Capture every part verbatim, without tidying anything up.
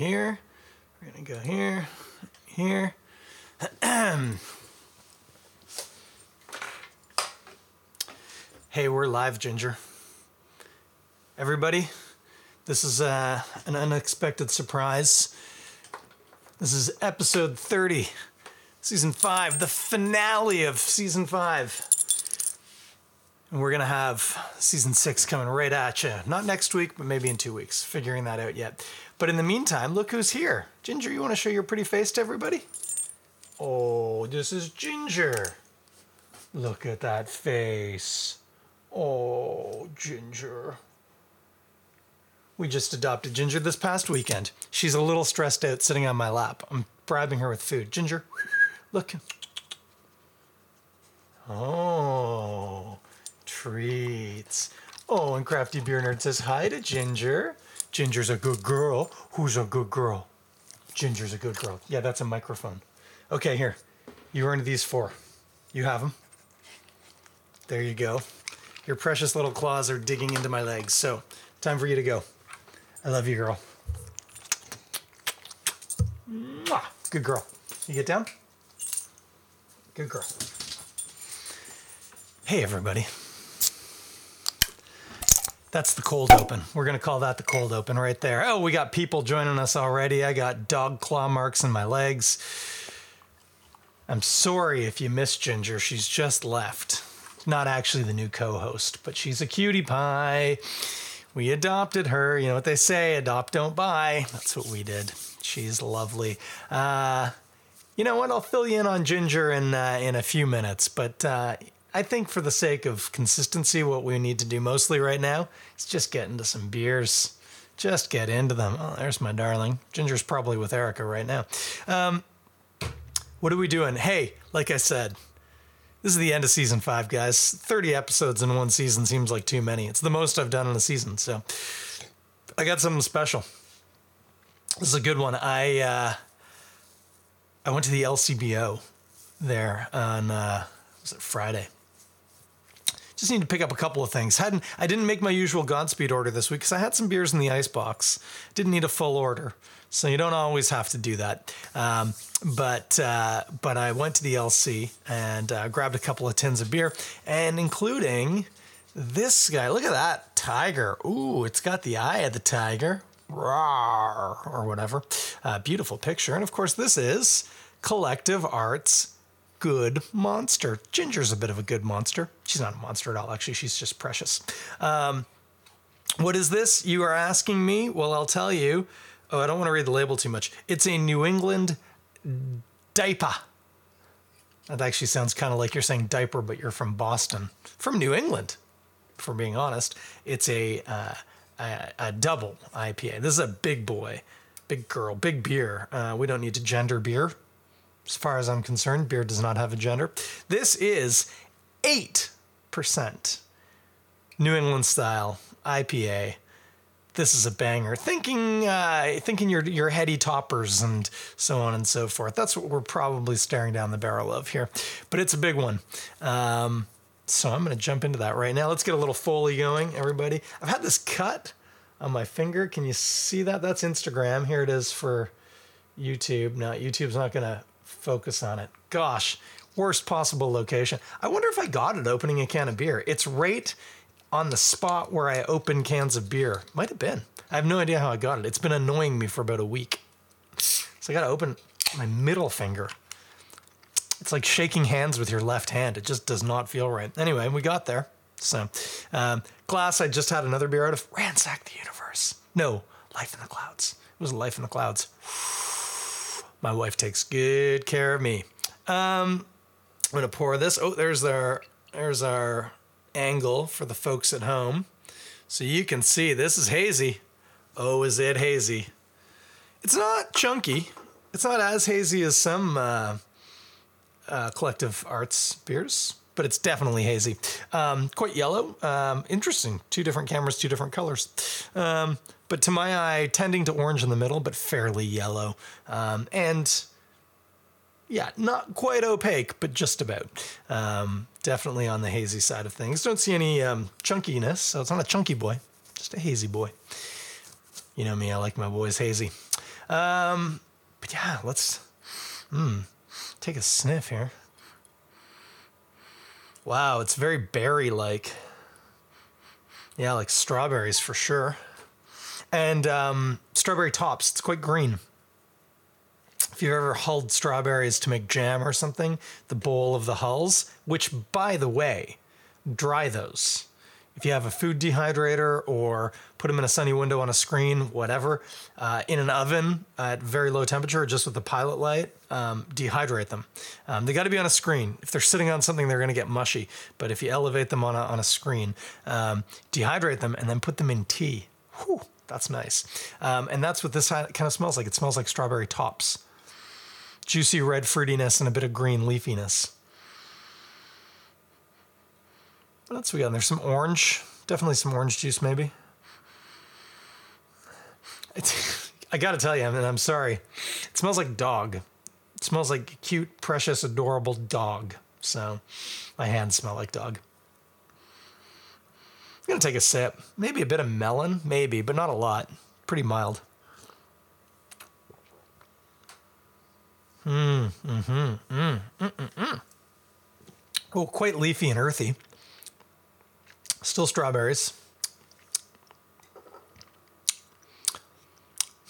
here. We're going to go here, here. Hey, we're live, Ginger. Everybody, this is uh, an unexpected surprise. This is episode thirty, season five, the finale of season five. And we're going to have season six coming right at you. Not next week, but maybe in two weeks. Figuring that out yet. But in the meantime, look who's here. Ginger, you want to show your pretty face to everybody? Oh, this is Ginger. Look at that face. Oh, Ginger. We just adopted Ginger this past weekend. She's a little stressed out sitting on my lap. I'm bribing her with food. Ginger, look. Oh. Treats. Oh, and Crafty Beer Nerd says hi to Ginger. Ginger's a good girl. Who's a good girl? Ginger's a good girl. Yeah, that's a microphone. Okay, here. You earned these four. You have them. There you go. Your precious little claws are digging into my legs, so time for you to go. I love you, girl. Mwah. Good girl. You get down? Good girl. Hey, everybody. That's the cold open. We're going to call that the cold open right there. Oh, we got people joining us already. I got dog claw marks in my legs. I'm sorry if you missed Ginger. She's just left. Not actually the new co-host, but she's a cutie pie. We adopted her. You know what they say, adopt, don't buy. That's what we did. She's lovely. Uh, you know what? I'll fill you in on Ginger in, uh, in a few minutes, but... Uh, I think for the sake of consistency, what we need to do mostly right now is just get into some beers. Just get into them. Oh, there's my darling. Ginger's probably with Erica right now. Um, what are we doing? Hey, like I said, this is the end of season five, guys. thirty episodes in one season seems like too many. It's the most I've done in a season, so I got something special. This is a good one. I uh, I went to the L C B O there on... Uh, was it Friday? Just need to pick up a couple of things. Hadn't I didn't make my usual Godspeed order this week because I had some beers in the icebox. Didn't need a full order, so you don't always have to do that. Um, but uh, but I went to the L C and uh, grabbed a couple of tins of beer, and including this guy. Look at that tiger! Ooh, it's got the eye of the tiger, rawr, or whatever. Uh, beautiful picture, and of course this is Collective Arts. Good Monster. Ginger's a bit of a good monster. She's not a monster at all, actually. She's just precious. Um, what is this you are asking me? Well, I'll tell you. Oh, I don't want to read the label too much. It's a New England diaper. That actually sounds kind of like you're saying diaper, but you're from Boston. From New England, if we're being honest. It's a, uh, a, a double I P A. This is a big boy, big girl, big beer. Uh, we don't need to gender beer. As far as I'm concerned, beer does not have a gender. This is eight percent New England style I P A. This is a banger. Thinking uh, thinking your your heady toppers and so on and so forth. That's what we're probably staring down the barrel of here. But it's a big one. Um, so I'm going to jump into that right now. Let's get a little Foley going, everybody. I've had this cut on my finger. Can you see that? That's Instagram. Here it is for YouTube. Now, YouTube's not going to... focus on it. Gosh, worst possible location. I wonder if I got it opening a can of beer. It's right on the spot where I open cans of beer. Might have been. I have no idea how I got it. It's been annoying me for about a week. So I got to open my middle finger. It's like shaking hands with your left hand. It just does not feel right. Anyway, we got there. So, um, glass, I just had another beer out of Ransack the Universe. No, Life in the Clouds. It was Life in the Clouds. My wife takes good care of me. Um, I'm going to pour this. Oh, there's our, there's our angle for the folks at home. So you can see this is hazy. Oh, is it hazy? It's not chunky. It's not as hazy as some uh, uh, Collective Arts beers, but it's definitely hazy. Um, quite yellow. Um, interesting. Two different cameras, two different colors. Um But to my eye, tending to orange in the middle, but fairly yellow. Um, and, yeah, not quite opaque, but just about. Um, definitely on the hazy side of things. Don't see any um, chunkiness, so it's not a chunky boy. Just a hazy boy. You know me, I like my boys hazy. Um, but yeah, let's mm, take a sniff here. Wow, it's very berry-like. Yeah, like strawberries for sure. And um, strawberry tops. It's quite green. If you've ever hulled strawberries to make jam or something, the bowl of the hulls, which, by the way, dry those. If you have a food dehydrator or put them in a sunny window on a screen, whatever, uh, in an oven at very low temperature, just with the pilot light, um, dehydrate them. Um, they got to be on a screen. If they're sitting on something, they're going to get mushy. But if you elevate them on a, on a screen, um, dehydrate them and then put them in tea. Whew, that's nice. Um, and that's what this kind of smells like. It smells like strawberry tops. Juicy red fruitiness and a bit of green leafiness. What else we got in there? Some orange. Definitely some orange juice, maybe. It's, I gotta tell you, I mean, I'm sorry. It smells like dog. It smells like cute, precious, adorable dog. So my hands smell like dog. I'm gonna take a sip. Maybe a bit of melon, maybe, but not a lot. Pretty mild. Mm, mm-hmm, mm, mm, mm, mm. Oh, quite leafy and earthy. Still strawberries.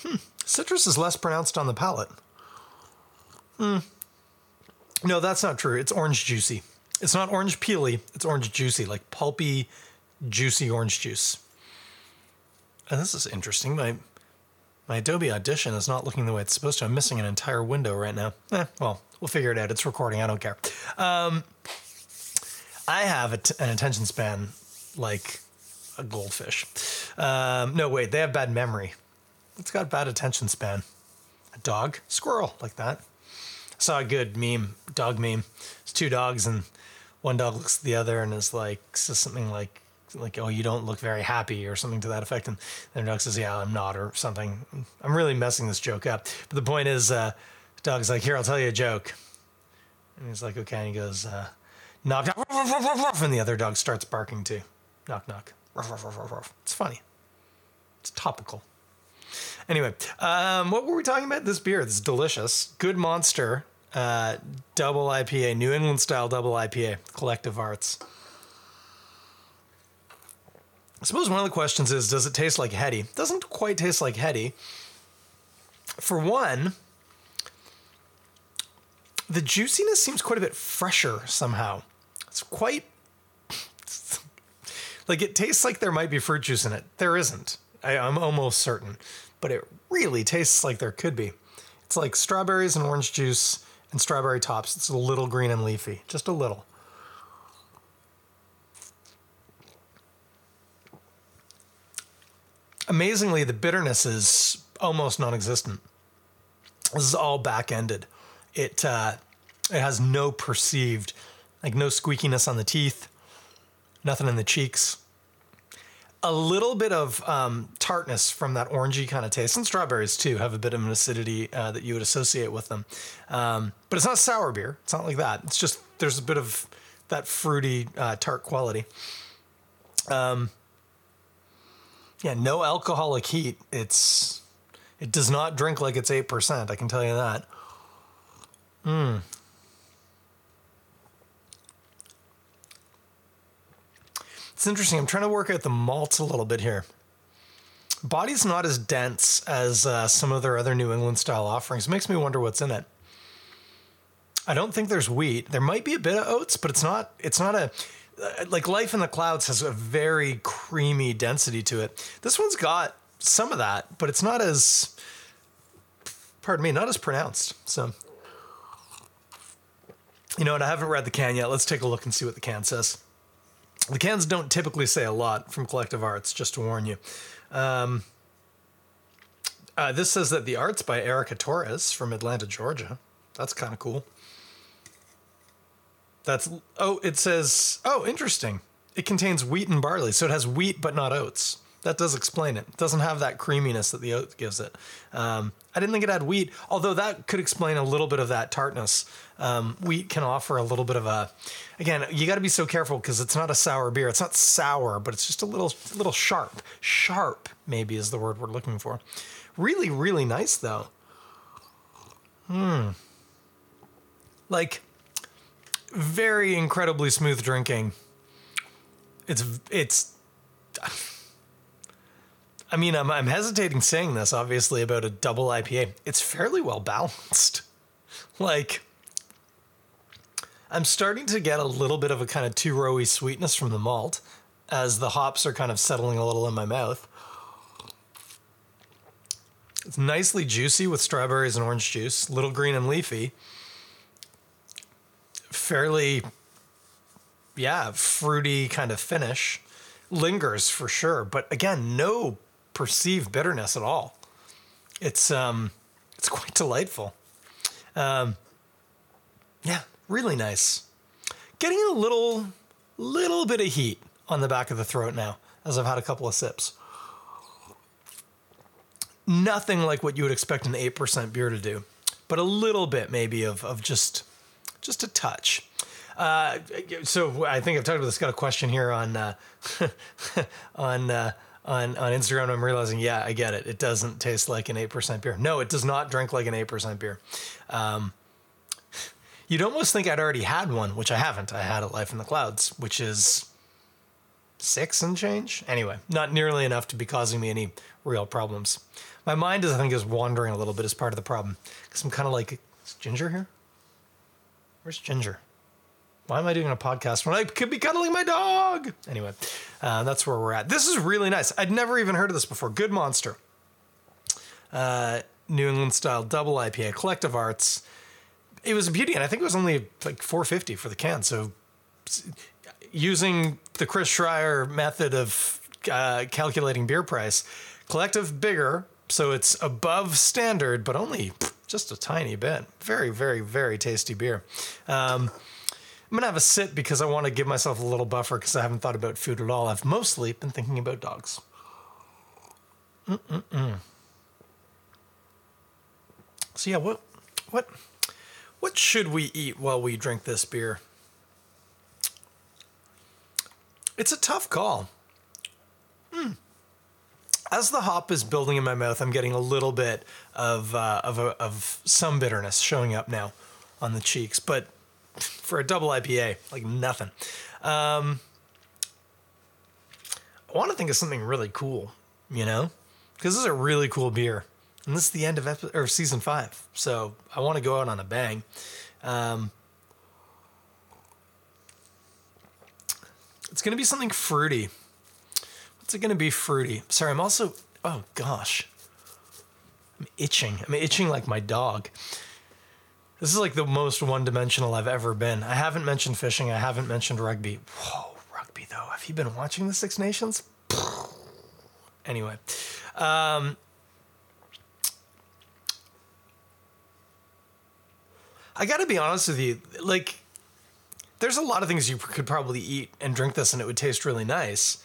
Hmm. Citrus is less pronounced on the palate. Hmm. No, that's not true. It's orange juicy. It's not orange peely. It's orange juicy, like pulpy, juicy orange juice. And this is interesting. My my Adobe Audition is not looking the way it's supposed to. I'm missing an entire window right now. Eh, well, we'll figure it out. It's recording. I don't care. Um, I have a t- an attention span like a goldfish. Um, no, wait, they have bad memory. It's got bad attention span. A dog, squirrel, like that. I saw a good meme, dog meme. It's two dogs and one dog looks at the other and is like, says something like, like, oh, you don't look very happy or something to that effect. And the dog says, yeah, I'm not, or something. I'm really messing this joke up. But the point is, uh, the dog's like, here, I'll tell you a joke. And he's like, okay. And he goes, uh, knock, knock, ruff, ruff, ruff, ruff, and the other dog starts barking too. Knock, knock. Ruff, ruff, ruff, ruff, ruff. It's funny. It's topical. Anyway, um, what were we talking about? This beer. This is delicious. Good Monster, uh, double I P A, New England style double I P A, Collective Arts. I suppose one of the questions is, does it taste like Hetty? It doesn't quite taste like Hetty. For one, the juiciness seems quite a bit fresher somehow. It's quite... Like, it tastes like there might be fruit juice in it. There isn't. I, I'm almost certain. But it really tastes like there could be. It's like strawberries and orange juice and strawberry tops. It's a little green and leafy. Just a little. Amazingly, the bitterness is almost non-existent. This is all back-ended. It, uh, it has no perceived, like no squeakiness on the teeth. Nothing in the cheeks. A little bit of um, tartness from that orangey kind of taste. And strawberries, too, have a bit of an acidity uh, that you would associate with them. Um, but it's not sour beer. It's not like that. It's just there's a bit of that fruity, uh, tart quality. Um, yeah, no alcoholic heat. It's It does not drink like it's eight percent. I can tell you that. Mmm. It's interesting. I'm trying to work out the malts a little bit here. Body's not as dense as uh, some of their other New England style offerings. It makes me wonder what's in it. I don't think there's wheat. There might be a bit of oats, but it's not. It's not a like Life in the Clouds has a very creamy density to it. This one's got some of that, but it's not as. Pardon me, not as pronounced. So, you know, and I haven't read the can yet. Let's take a look and see what the can says. The cans don't typically say a lot from Collective Arts, just to warn you. Um, uh, this says that the art's by Erica Torres from Atlanta, Georgia. That's kind of cool. That's oh, it says oh, interesting. It contains wheat and barley, so it has wheat but not oats. That does explain it. It doesn't have that creaminess that the oat gives it. Um, I didn't think it had wheat, although that could explain a little bit of that tartness. Um, wheat can offer a little bit of a... Again, you got to be so careful because it's not a sour beer. It's not sour, but it's just a little little sharp. Sharp, maybe, is the word we're looking for. Really, really nice, though. Hmm. Like, very incredibly smooth drinking. It's, it's... I mean, I'm I'm hesitating saying this, obviously, about a double I P A. It's fairly well balanced. Like, I'm starting to get a little bit of a kind of two-rowy sweetness from the malt as the hops are kind of settling a little in my mouth. It's nicely juicy with strawberries and orange juice, little green and leafy. Fairly, yeah, fruity kind of finish. Lingers for sure, but again, no perceived bitterness at all. It's um, it's quite delightful. Um, yeah, really nice. Getting a little, little bit of heat on the back of the throat now, as I've had a couple of sips. Nothing like what you would expect an eight percent beer to do, but a little bit maybe of of just, just a touch. Uh, so I think I've talked about this. Got a question here on uh, on uh, on on Instagram. I'm realizing, yeah, I get it. It doesn't taste like an eight percent beer. No, it does not drink like an eight percent beer. Um, you'd almost think I'd already had one, which I haven't. I had at Life in the Clouds, which is six and change. Anyway, not nearly enough to be causing me any real problems. My mind is, I think, is wandering a little bit as part of the problem, because I'm kind of like, is Ginger here? Where's Ginger? Why am I doing a podcast when I could be cuddling my dog? Anyway, uh, that's where we're at. This is really nice. I'd never even heard of this before. Good Monster. Uh, New England-style double I P A, Collective Arts. It was a beauty, and I think it was only like four dollars and fifty cents for the can. So using the Chris Schreier method of uh, calculating beer price, Collective bigger, so it's above standard, but only just a tiny bit. Very, very, very tasty beer. Um I'm going to have a sip because I want to give myself a little buffer because I haven't thought about food at all. I've mostly been thinking about dogs. Mm-mm-mm. So yeah, what what, what should we eat while we drink this beer? It's a tough call. Mm. As the hop is building in my mouth, I'm getting a little bit of uh, of, a, of some bitterness showing up now on the cheeks, but for a double I P A, like nothing. Um, I want to think of something really cool, you know, because this is a really cool beer, and this is the end of epi- or season five, so I want to go out on a bang. Um, it's going to be something fruity. What's it going to be fruity? Sorry, I'm also, oh gosh, I'm itching. I'm itching like my dog. This is like the most one-dimensional I've ever been. I haven't mentioned fishing. I haven't mentioned rugby. Whoa, rugby, though. Have you been watching the Six Nations? Anyway. Um, I got to be honest with you. Like, there's a lot of things you could probably eat and drink this, and it would taste really nice.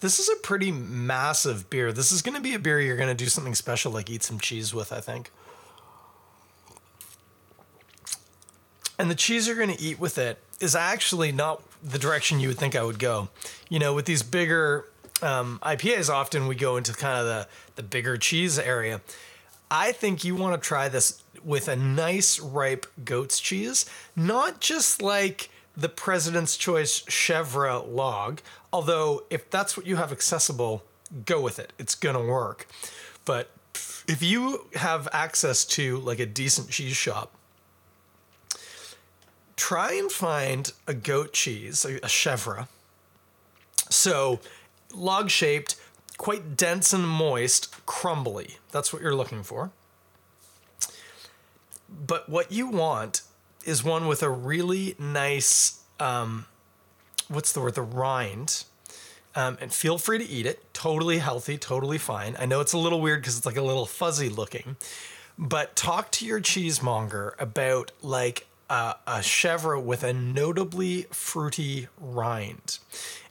This is a pretty massive beer. This is going to be a beer you're going to do something special, like eat some cheese with, I think. And the cheese you're going to eat with it is actually not the direction you would think I would go. You know, with these bigger um, I P As, often we go into kind of the, the bigger cheese area. I think you want to try this with a nice ripe goat's cheese, not just like the President's Choice Chèvre log, although if that's what you have accessible, go with it. It's going to work. But if you have access to like a decent cheese shop, try and find a goat cheese, a, a chèvre. So log-shaped, quite dense and moist, crumbly. That's what you're looking for. But what you want is one with a really nice, um, what's the word, the rind. Um, and feel free to eat it. Totally healthy, totally fine. I know it's a little weird because it's like a little fuzzy looking. But talk to your cheesemonger about like Uh, a chèvre with a notably fruity rind.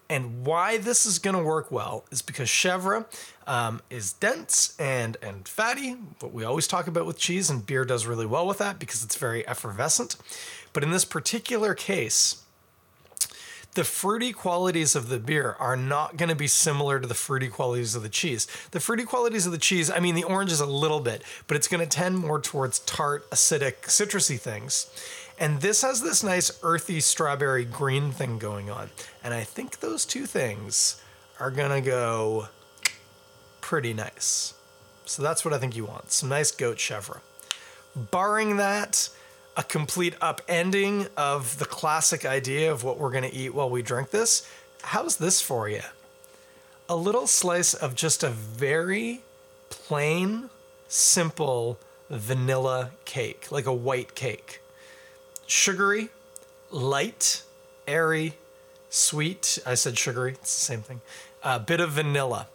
And why this is going to work well is because chèvre um, is dense and, and fatty, what we always talk about with cheese, and beer does really well with that because it's very effervescent. But in this particular case, the fruity qualities of the beer are not going to be similar to the fruity qualities of the cheese. The fruity qualities of the cheese, I mean, the orange is a little bit, but it's going to tend more towards tart, acidic, citrusy things. And this has this nice earthy strawberry green thing going on. And I think those two things are going to go pretty nice. So that's what I think you want. Some nice goat chevre. Barring that, a complete upending of the classic idea of what we're going to eat while we drink this. How's this for you? A little slice of just a very plain, simple vanilla cake, like a white cake. Sugary, light, airy, sweet. I said sugary, it's the same thing. A bit of vanilla.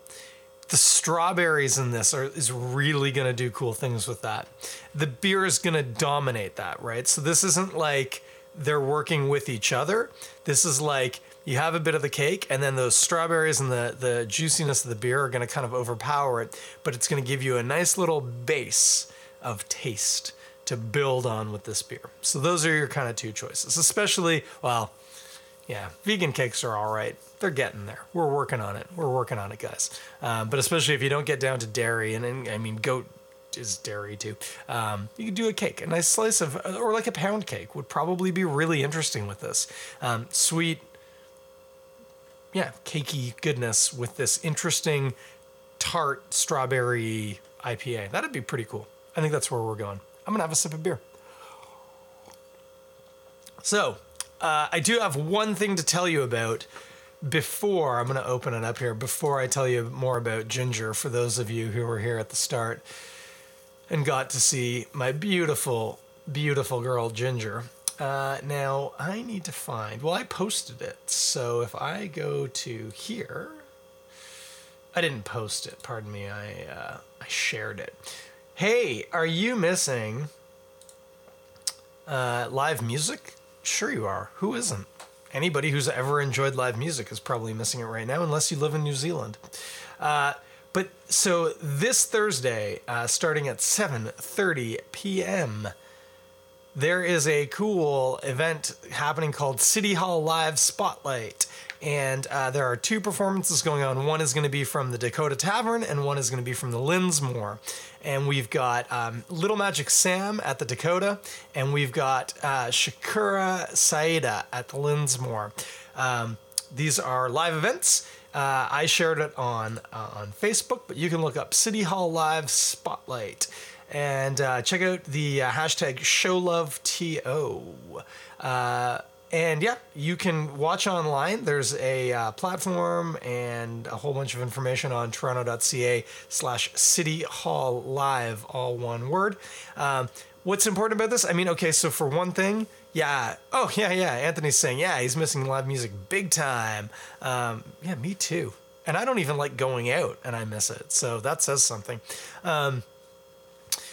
The strawberries in this are is really going to do cool things with that. The beer is going to dominate that, right? So this isn't like they're working with each other. This is like you have a bit of the cake, and then those strawberries and the, the juiciness of the beer are going to kind of overpower it, but it's going to give you a nice little base of taste to build on with this beer. So those are your kind of two choices, especially, well, yeah, vegan cakes are all right. They're getting there. We're working on it. We're working on it, guys. Um, but especially if you don't get down to dairy, and, and I mean, goat is dairy too. Um, you could do a cake, a nice slice of, or like a pound cake would probably be really interesting with this. Um, sweet, yeah, cakey goodness with this interesting tart strawberry I P A. That'd be pretty cool. I think that's where we're going. I'm going to have a sip of beer. So, uh, I do have one thing to tell you about before, I'm going to open it up here, before I tell you more about Ginger, for those of you who were here at the start and got to see my beautiful, beautiful girl, Ginger. Uh, now, I need to find, well, I posted it. So, if I go to here, I didn't post it. Pardon me, I uh, I shared it. Hey, are you missing uh, live music? Sure you are. Who isn't? Anybody who's ever enjoyed live music is probably missing it right now, unless you live in New Zealand. Uh, but so this Thursday, uh, starting at seven thirty p.m., there is a cool event happening called City Hall Live Spotlight. And uh, there are two performances going on. One is going to be from the Dakota Tavern, and one is going to be from the Lindsmore. And we've got um, Little Magic Sam at the Dakota, and we've got uh, Shakura S'Aida at the Lindsmore. Um, these are live events. Uh, I shared it on uh, on Facebook, but you can look up City Hall Live Spotlight. And uh, check out the uh, hashtag ShowLoveTO. Uh, and yeah, you can watch online. There's a uh, platform and a whole bunch of information on toronto.ca slash City Hall Live, all one word. Um, what's important about this? I mean, okay, so for one thing, yeah. Oh, yeah, yeah. Anthony's saying, yeah, he's missing live music big time. Um, yeah, me too. And I don't even like going out, and I miss it. So that says something. Um,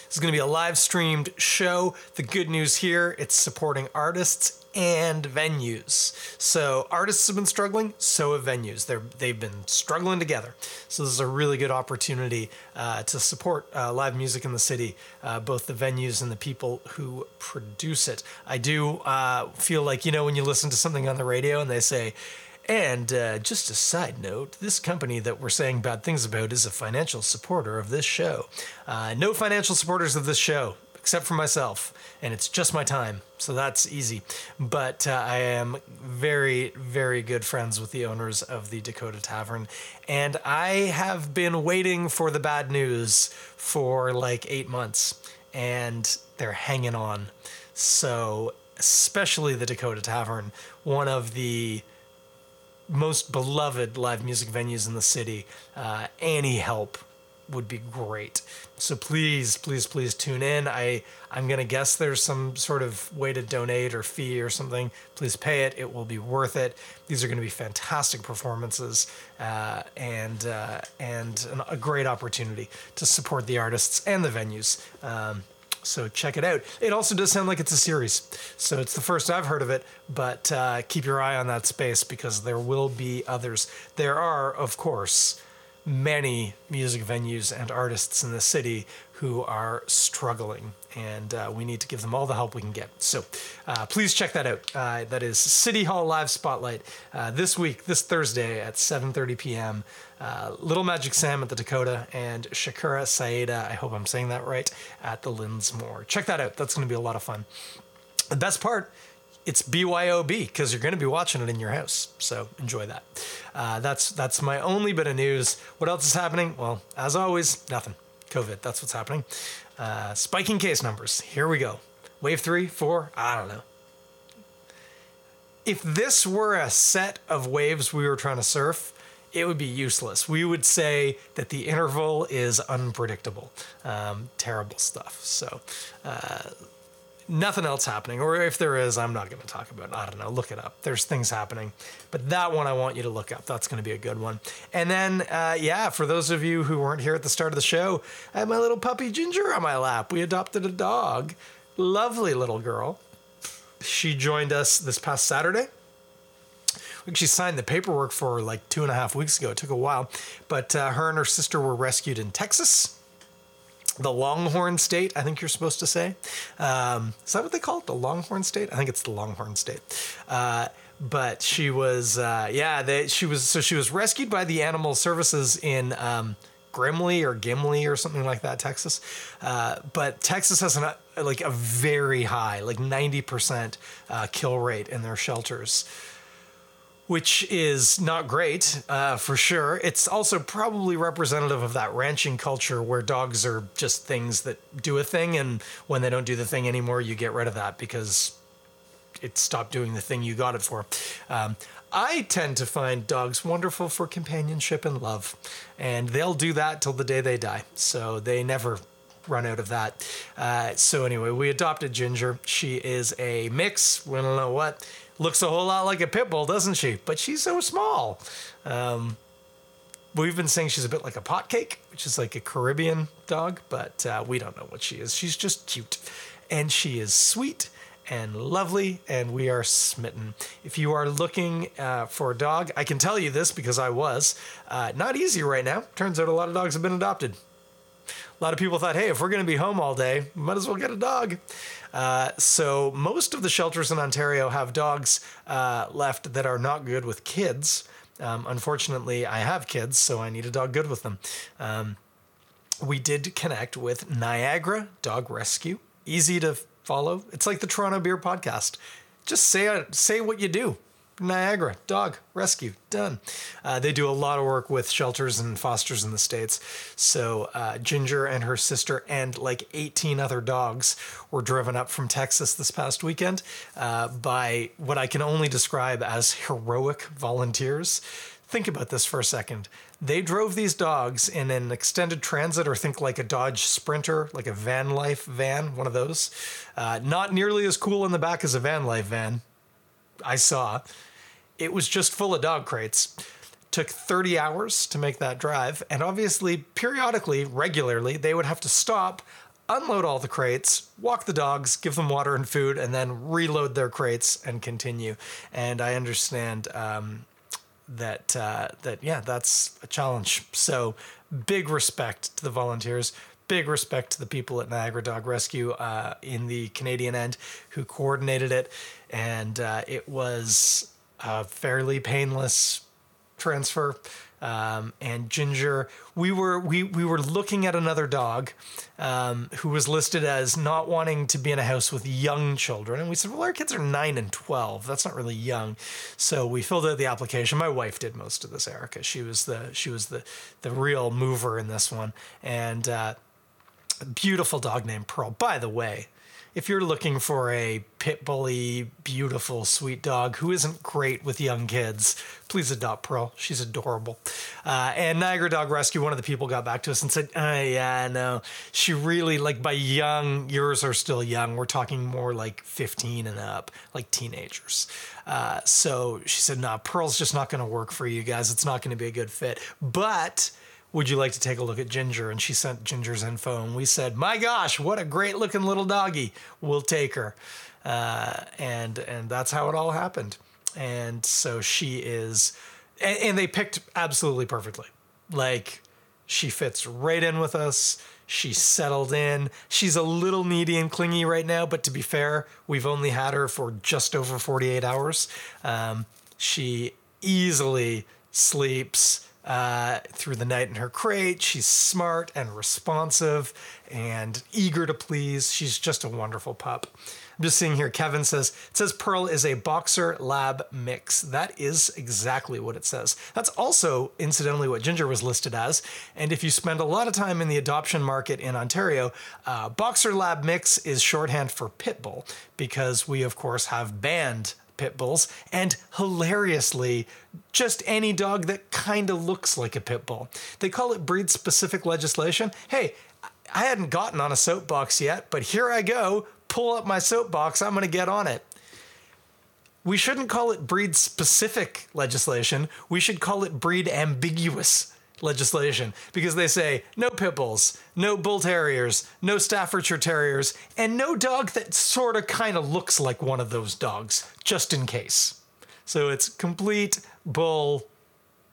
It's going to be a live-streamed show. The good news here, it's supporting artists and venues. So artists have been struggling, so have venues. They're, they've been struggling together. So this is a really good opportunity uh, to support uh, live music in the city, uh, both the venues and the people who produce it. I do uh, feel like, you know, when you listen to something on the radio and they say, and uh, just a side note, this company that we're saying bad things about is a financial supporter of this show. Uh, no financial supporters of this show, except for myself, and it's just my time, so that's easy. But uh, I am very, very good friends with the owners of the Dakota Tavern, and I have been waiting for the bad news for like eight months, and they're hanging on. So, especially the Dakota Tavern, one of the most beloved live music venues in the city. Uh, any help would be great. So please, please, please tune in. I, I'm going to guess there's some sort of way to donate or fee or something. Please pay it. It will be worth it. These are going to be fantastic performances uh, and uh, and an, a great opportunity to support the artists and the venues. Um, So check it out. It also does sound like it's a series. So it's the first I've heard of it, but uh, keep your eye on that space because there will be others. There are, of course, many music venues and artists in the city who are struggling, and uh, we need to give them all the help we can get. So uh, please check that out. Uh, that is City Hall Live Spotlight uh, this week, this Thursday at seven thirty p.m. Uh, Little Magic Sam at the Dakota and Shakura S'Aida, I hope I'm saying that right, at the Lindsmore. Check that out. That's going to be a lot of fun. The best part, it's B Y O B, because you're going to be watching it in your house. So enjoy that. Uh, that's that's my only bit of news. What else is happening? Well, as always, nothing. COVID, that's what's happening. Uh, spiking case numbers. Here we go. Wave three, four, I don't know. If this were a set of waves we were trying to surf, it would be useless. We would say that the interval is unpredictable. Um, terrible stuff. So uh, nothing else happening. Or if there is, I'm not going to talk about it. I don't know. Look it up. There's things happening. But that one I want you to look up. That's going to be a good one. And then, uh, yeah, for those of you who weren't here at the start of the show, I had my little puppy Ginger on my lap. We adopted a dog. Lovely little girl. She joined us this past Saturday. She signed the paperwork for her like two and a half weeks ago. It took a while. But uh, her and her sister were rescued in Texas, the Longhorn State, I think you're supposed to say. Um, is that what they call it? The Longhorn State? I think it's the Longhorn State. Uh, but she was, uh, yeah, they, she was, so she was rescued by the Animal Services in um, Grimley or Gimli or something like that, Texas. Uh, but Texas has an, like a very high, like ninety percent uh, kill rate in their shelters, which is not great, uh, for sure. It's also probably representative of that ranching culture where dogs are just things that do a thing, and when they don't do the thing anymore, you get rid of that because it stopped doing the thing you got it for. Um, I tend to find dogs wonderful for companionship and love, and they'll do that till the day they die, so they never run out of that. Uh, so anyway, we adopted Ginger. She is a mix, we don't know what. Looks a whole lot like a pit bull, doesn't she? But she's so small. Um, we've been saying she's a bit like a potcake, which is like a Caribbean dog, but uh, we don't know what she is. She's just cute. And she is sweet and lovely, and we are smitten. If you are looking uh, for a dog, I can tell you this because I was. Uh, not easy right now. Turns out a lot of dogs have been adopted. A lot of people thought, hey, if we're going to be home all day, might as well get a dog. Uh, so most of the shelters in Ontario have dogs uh, left that are not good with kids. Um, unfortunately, I have kids, so I need a dog good with them. Um, we did connect with Niagara Dog Rescue. Easy to follow. It's like the Toronto Beer Podcast. Just say say what you do. Niagara Dog Rescue, done. Uh, they do a lot of work with shelters and fosters in the States. So uh, Ginger and her sister and like eighteen other dogs were driven up from Texas this past weekend uh, by what I can only describe as heroic volunteers. Think about this for a second. They drove these dogs in an extended transit, or think like a Dodge Sprinter, like a van life van, one of those. Uh, not nearly as cool in the back as a van life van I saw. It was just full of dog crates. Took thirty hours to make that drive. And obviously, periodically, regularly, they would have to stop, unload all the crates, walk the dogs, give them water and food, and then reload their crates and continue. And I understand um, that, uh, that, yeah, that's a challenge. So big respect to the volunteers. Big respect to the people at Niagara Dog Rescue uh, in the Canadian end who coordinated it. And uh, it was a fairly painless transfer. Um, and Ginger, we were we we were looking at another dog um, who was listed as not wanting to be in a house with young children. And we said, well, our kids are nine and twelve. That's not really young. So we filled out the application. My wife did most of this, Erica. She was the, she was the, the real mover in this one. And uh, a beautiful dog named Pearl. By the way, if you're looking for a pit bully, beautiful, sweet dog who isn't great with young kids, please adopt Pearl. She's adorable. Uh, and Niagara Dog Rescue, one of the people got back to us and said, oh, yeah, no, she really, like, by young, yours are still young. We're talking more like fifteen and up, like teenagers. Uh, so she said, no, nah, Pearl's just not going to work for you guys. It's not going to be a good fit. But would you like to take a look at Ginger? And she sent Ginger's info, and we said, my gosh, what a great-looking little doggy. We'll take her. Uh, and and that's how it all happened. And so she is... And, and they picked absolutely perfectly. Like, she fits right in with us. She's settled in. She's a little needy and clingy right now, but to be fair, we've only had her for just over forty-eight hours. Um, she easily sleeps uh, through the night in her crate. She's smart and responsive and eager to please. She's just a wonderful pup. I'm just seeing here, Kevin says, it says Pearl is a boxer lab mix. That is exactly what it says. That's also, incidentally, what Ginger was listed as. And if you spend a lot of time in the adoption market in Ontario, uh, boxer lab mix is shorthand for pit bull, because we, of course, have banned pit bulls, and hilariously, just any dog that kind of looks like a pit bull. They call it breed-specific legislation. Hey, I hadn't gotten on a soapbox yet, but here I go. Pull up my soapbox. I'm going to get on it. We shouldn't call it breed-specific legislation. We should call it breed-ambiguous legislation, because they say no pit bulls, no bull terriers, no Staffordshire terriers, and no dog that sort of kind of looks like one of those dogs, just in case. So it's complete bull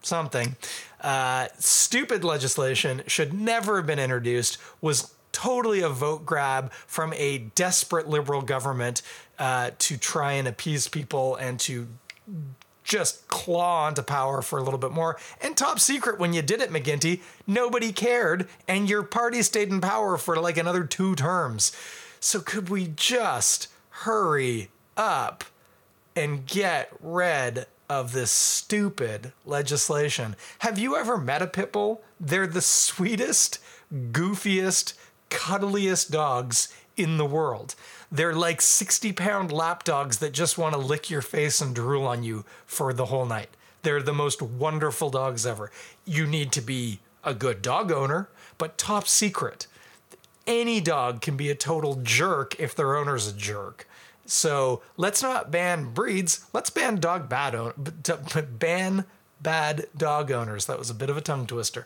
something. Uh, stupid legislation should never have been introduced, was totally a vote grab from a desperate Liberal government uh, to try and appease people and to just claw onto power for a little bit more. And top secret, when you did it, McGuinty, nobody cared, and your party stayed in power for like another two terms. So could we just hurry up and get rid of this stupid legislation? Have you ever met a pit bull? They're the sweetest, goofiest, cuddliest dogs in the world. They're like sixty pound lap dogs that just want to lick your face and drool on you for the whole night. They're the most wonderful dogs ever. You need to be a good dog owner, but top secret, any dog can be a total jerk if their owner's a jerk. So let's not ban breeds. Let's ban dog bad own- ban bad dog owners. That was a bit of a tongue twister.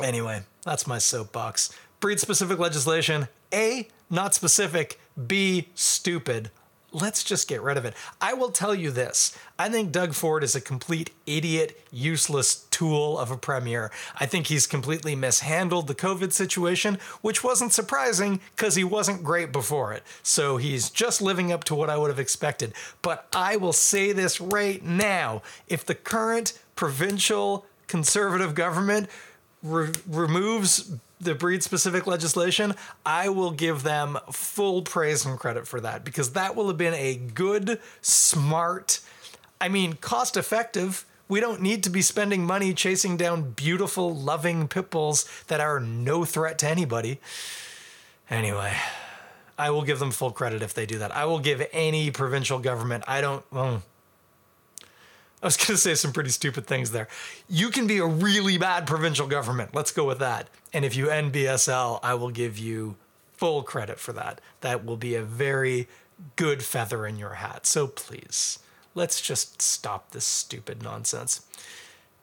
Anyway, that's my soapbox. Breed-specific legislation, A, not specific, B, stupid. Let's just get rid of it. I will tell you this. I think Doug Ford is a complete idiot, useless tool of a premier. I think he's completely mishandled the COVID situation, which wasn't surprising because he wasn't great before it. So he's just living up to what I would have expected. But I will say this right now. If the current provincial Conservative government re- removes the breed-specific legislation, I will give them full praise and credit for that, because that will have been a good, smart, I mean, cost-effective. We don't need to be spending money chasing down beautiful, loving pit bulls that are no threat to anybody. Anyway, I will give them full credit if they do that. I will give any provincial government, I don't... Well, I was going to say some pretty stupid things there. You can be a really bad provincial government. Let's go with that. And if you end B S L, I will give you full credit for that. That will be a very good feather in your hat. So please, let's just stop this stupid nonsense.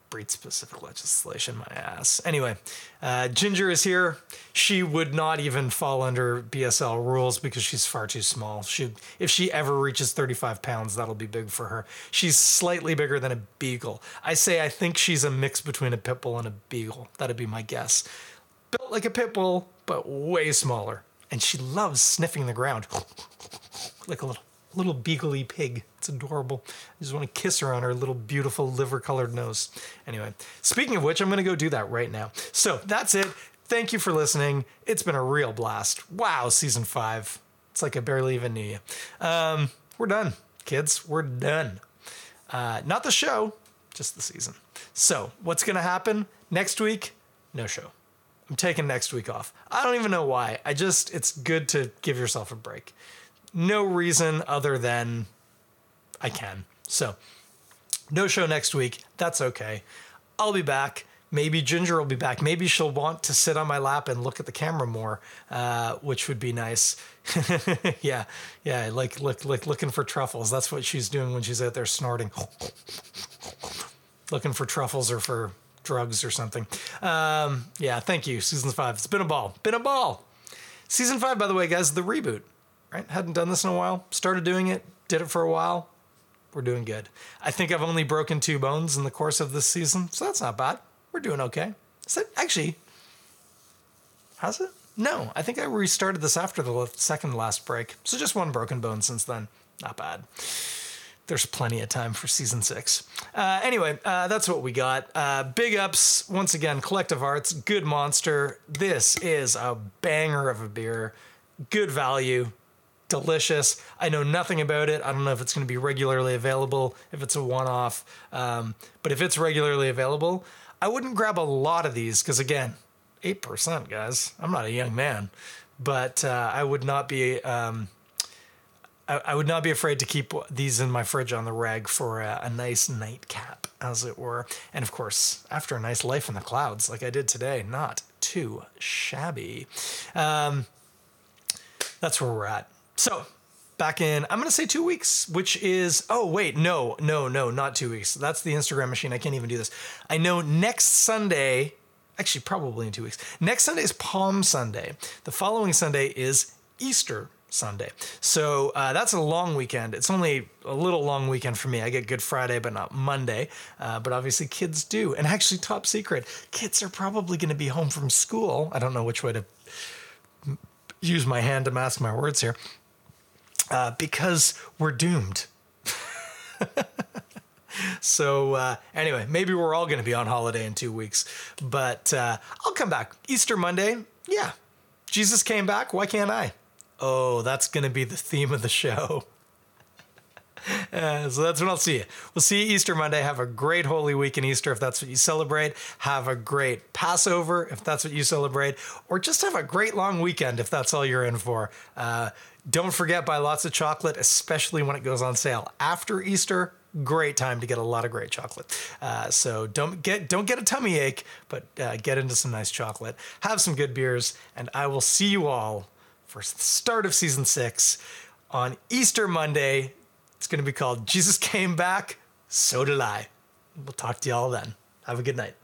Breed-specific legislation, my ass. Anyway, uh, Ginger is here. She would not even fall under B S L rules because she's far too small. She, if she ever reaches thirty-five pounds, that'll be big for her. She's slightly bigger than a beagle. I say I think she's a mix between a pit bull and a beagle. That'd be my guess. Built like a pit bull, but way smaller. And she loves sniffing the ground like a little little beagly pig. It's adorable. I just want to kiss her on her little beautiful liver-colored nose. Anyway, speaking of which, I'm going to go do that right now. So that's it. Thank you for listening. It's been a real blast. Wow, season five. It's like I barely even knew you. Um, we're done, kids. We're done. Uh, not the show, just the season. So what's going to happen next week? No show. I'm taking next week off. I don't even know why. I just, it's good to give yourself a break. No reason other than I can. So no show next week. That's okay. I'll be back. Maybe Ginger will be back. Maybe she'll want to sit on my lap and look at the camera more, uh, which would be nice. yeah. Yeah. Like, like, like looking for truffles. That's what she's doing when she's out there snorting, looking for truffles or for drugs or something. Um, yeah. Thank you. Season five. It's been a ball, been a ball. Season five, by the way, guys, the reboot. Right? Hadn't done this in a while. Started doing it. Did it for a while. We're doing good. I think I've only broken two bones in the course of this season, so that's not bad. We're doing okay. So actually, Has it? No, I think I restarted this after the second last break. So just one broken bone since then. Not bad. There's plenty of time for season six. Uh, anyway, uh, that's what we got. Uh, big ups, once again, Collective Arts, Good Monster. This is a banger of a beer. Good value. Delicious. I know nothing about it. I don't know if it's going to be regularly available, if it's a one-off. Um, but if it's regularly available, I wouldn't grab a lot of these because, again, eight percent, guys. I'm not a young man. But uh, I would not be... Um, I would not be afraid to keep these in my fridge on the reg for a, a nice nightcap, as it were. And of course, after a nice life in the clouds, like I did today, not too shabby. Um, that's where we're at. So back in, I'm going to say two weeks, which is, oh wait, no, no, no, not two weeks. That's the Instagram machine. I can't even do this. I know next Sunday, actually probably in two weeks. Next Sunday is Palm Sunday. The following Sunday is Easter Sunday. So uh, that's a long weekend. It's only a little long weekend for me. I get Good Friday, but not Monday. Uh, but obviously kids do. And actually, top secret, kids are probably going to be home from school. I don't know which way to use my hand to mask my words here. Uh, because we're doomed. So uh, anyway, maybe we're all going to be on holiday in two weeks. But uh, I'll come back. Easter Monday. Yeah. Jesus came back. Why can't I? Oh, that's going to be the theme of the show. uh, so that's when I'll see you. We'll see you Easter Monday. Have a great Holy Week in Easter if that's what you celebrate. Have a great Passover if that's what you celebrate. Or just have a great long weekend if that's all you're in for. Uh, don't forget, buy lots of chocolate, especially when it goes on sale. After Easter, great time to get a lot of great chocolate. Uh, so don't get don't get a tummy ache, but uh, get into some nice chocolate. Have some good beers, and I will see you all for the start of season six on Easter Monday. It's going to be called Jesus Came Back, So Did I. We'll talk to y'all then. Have a good night.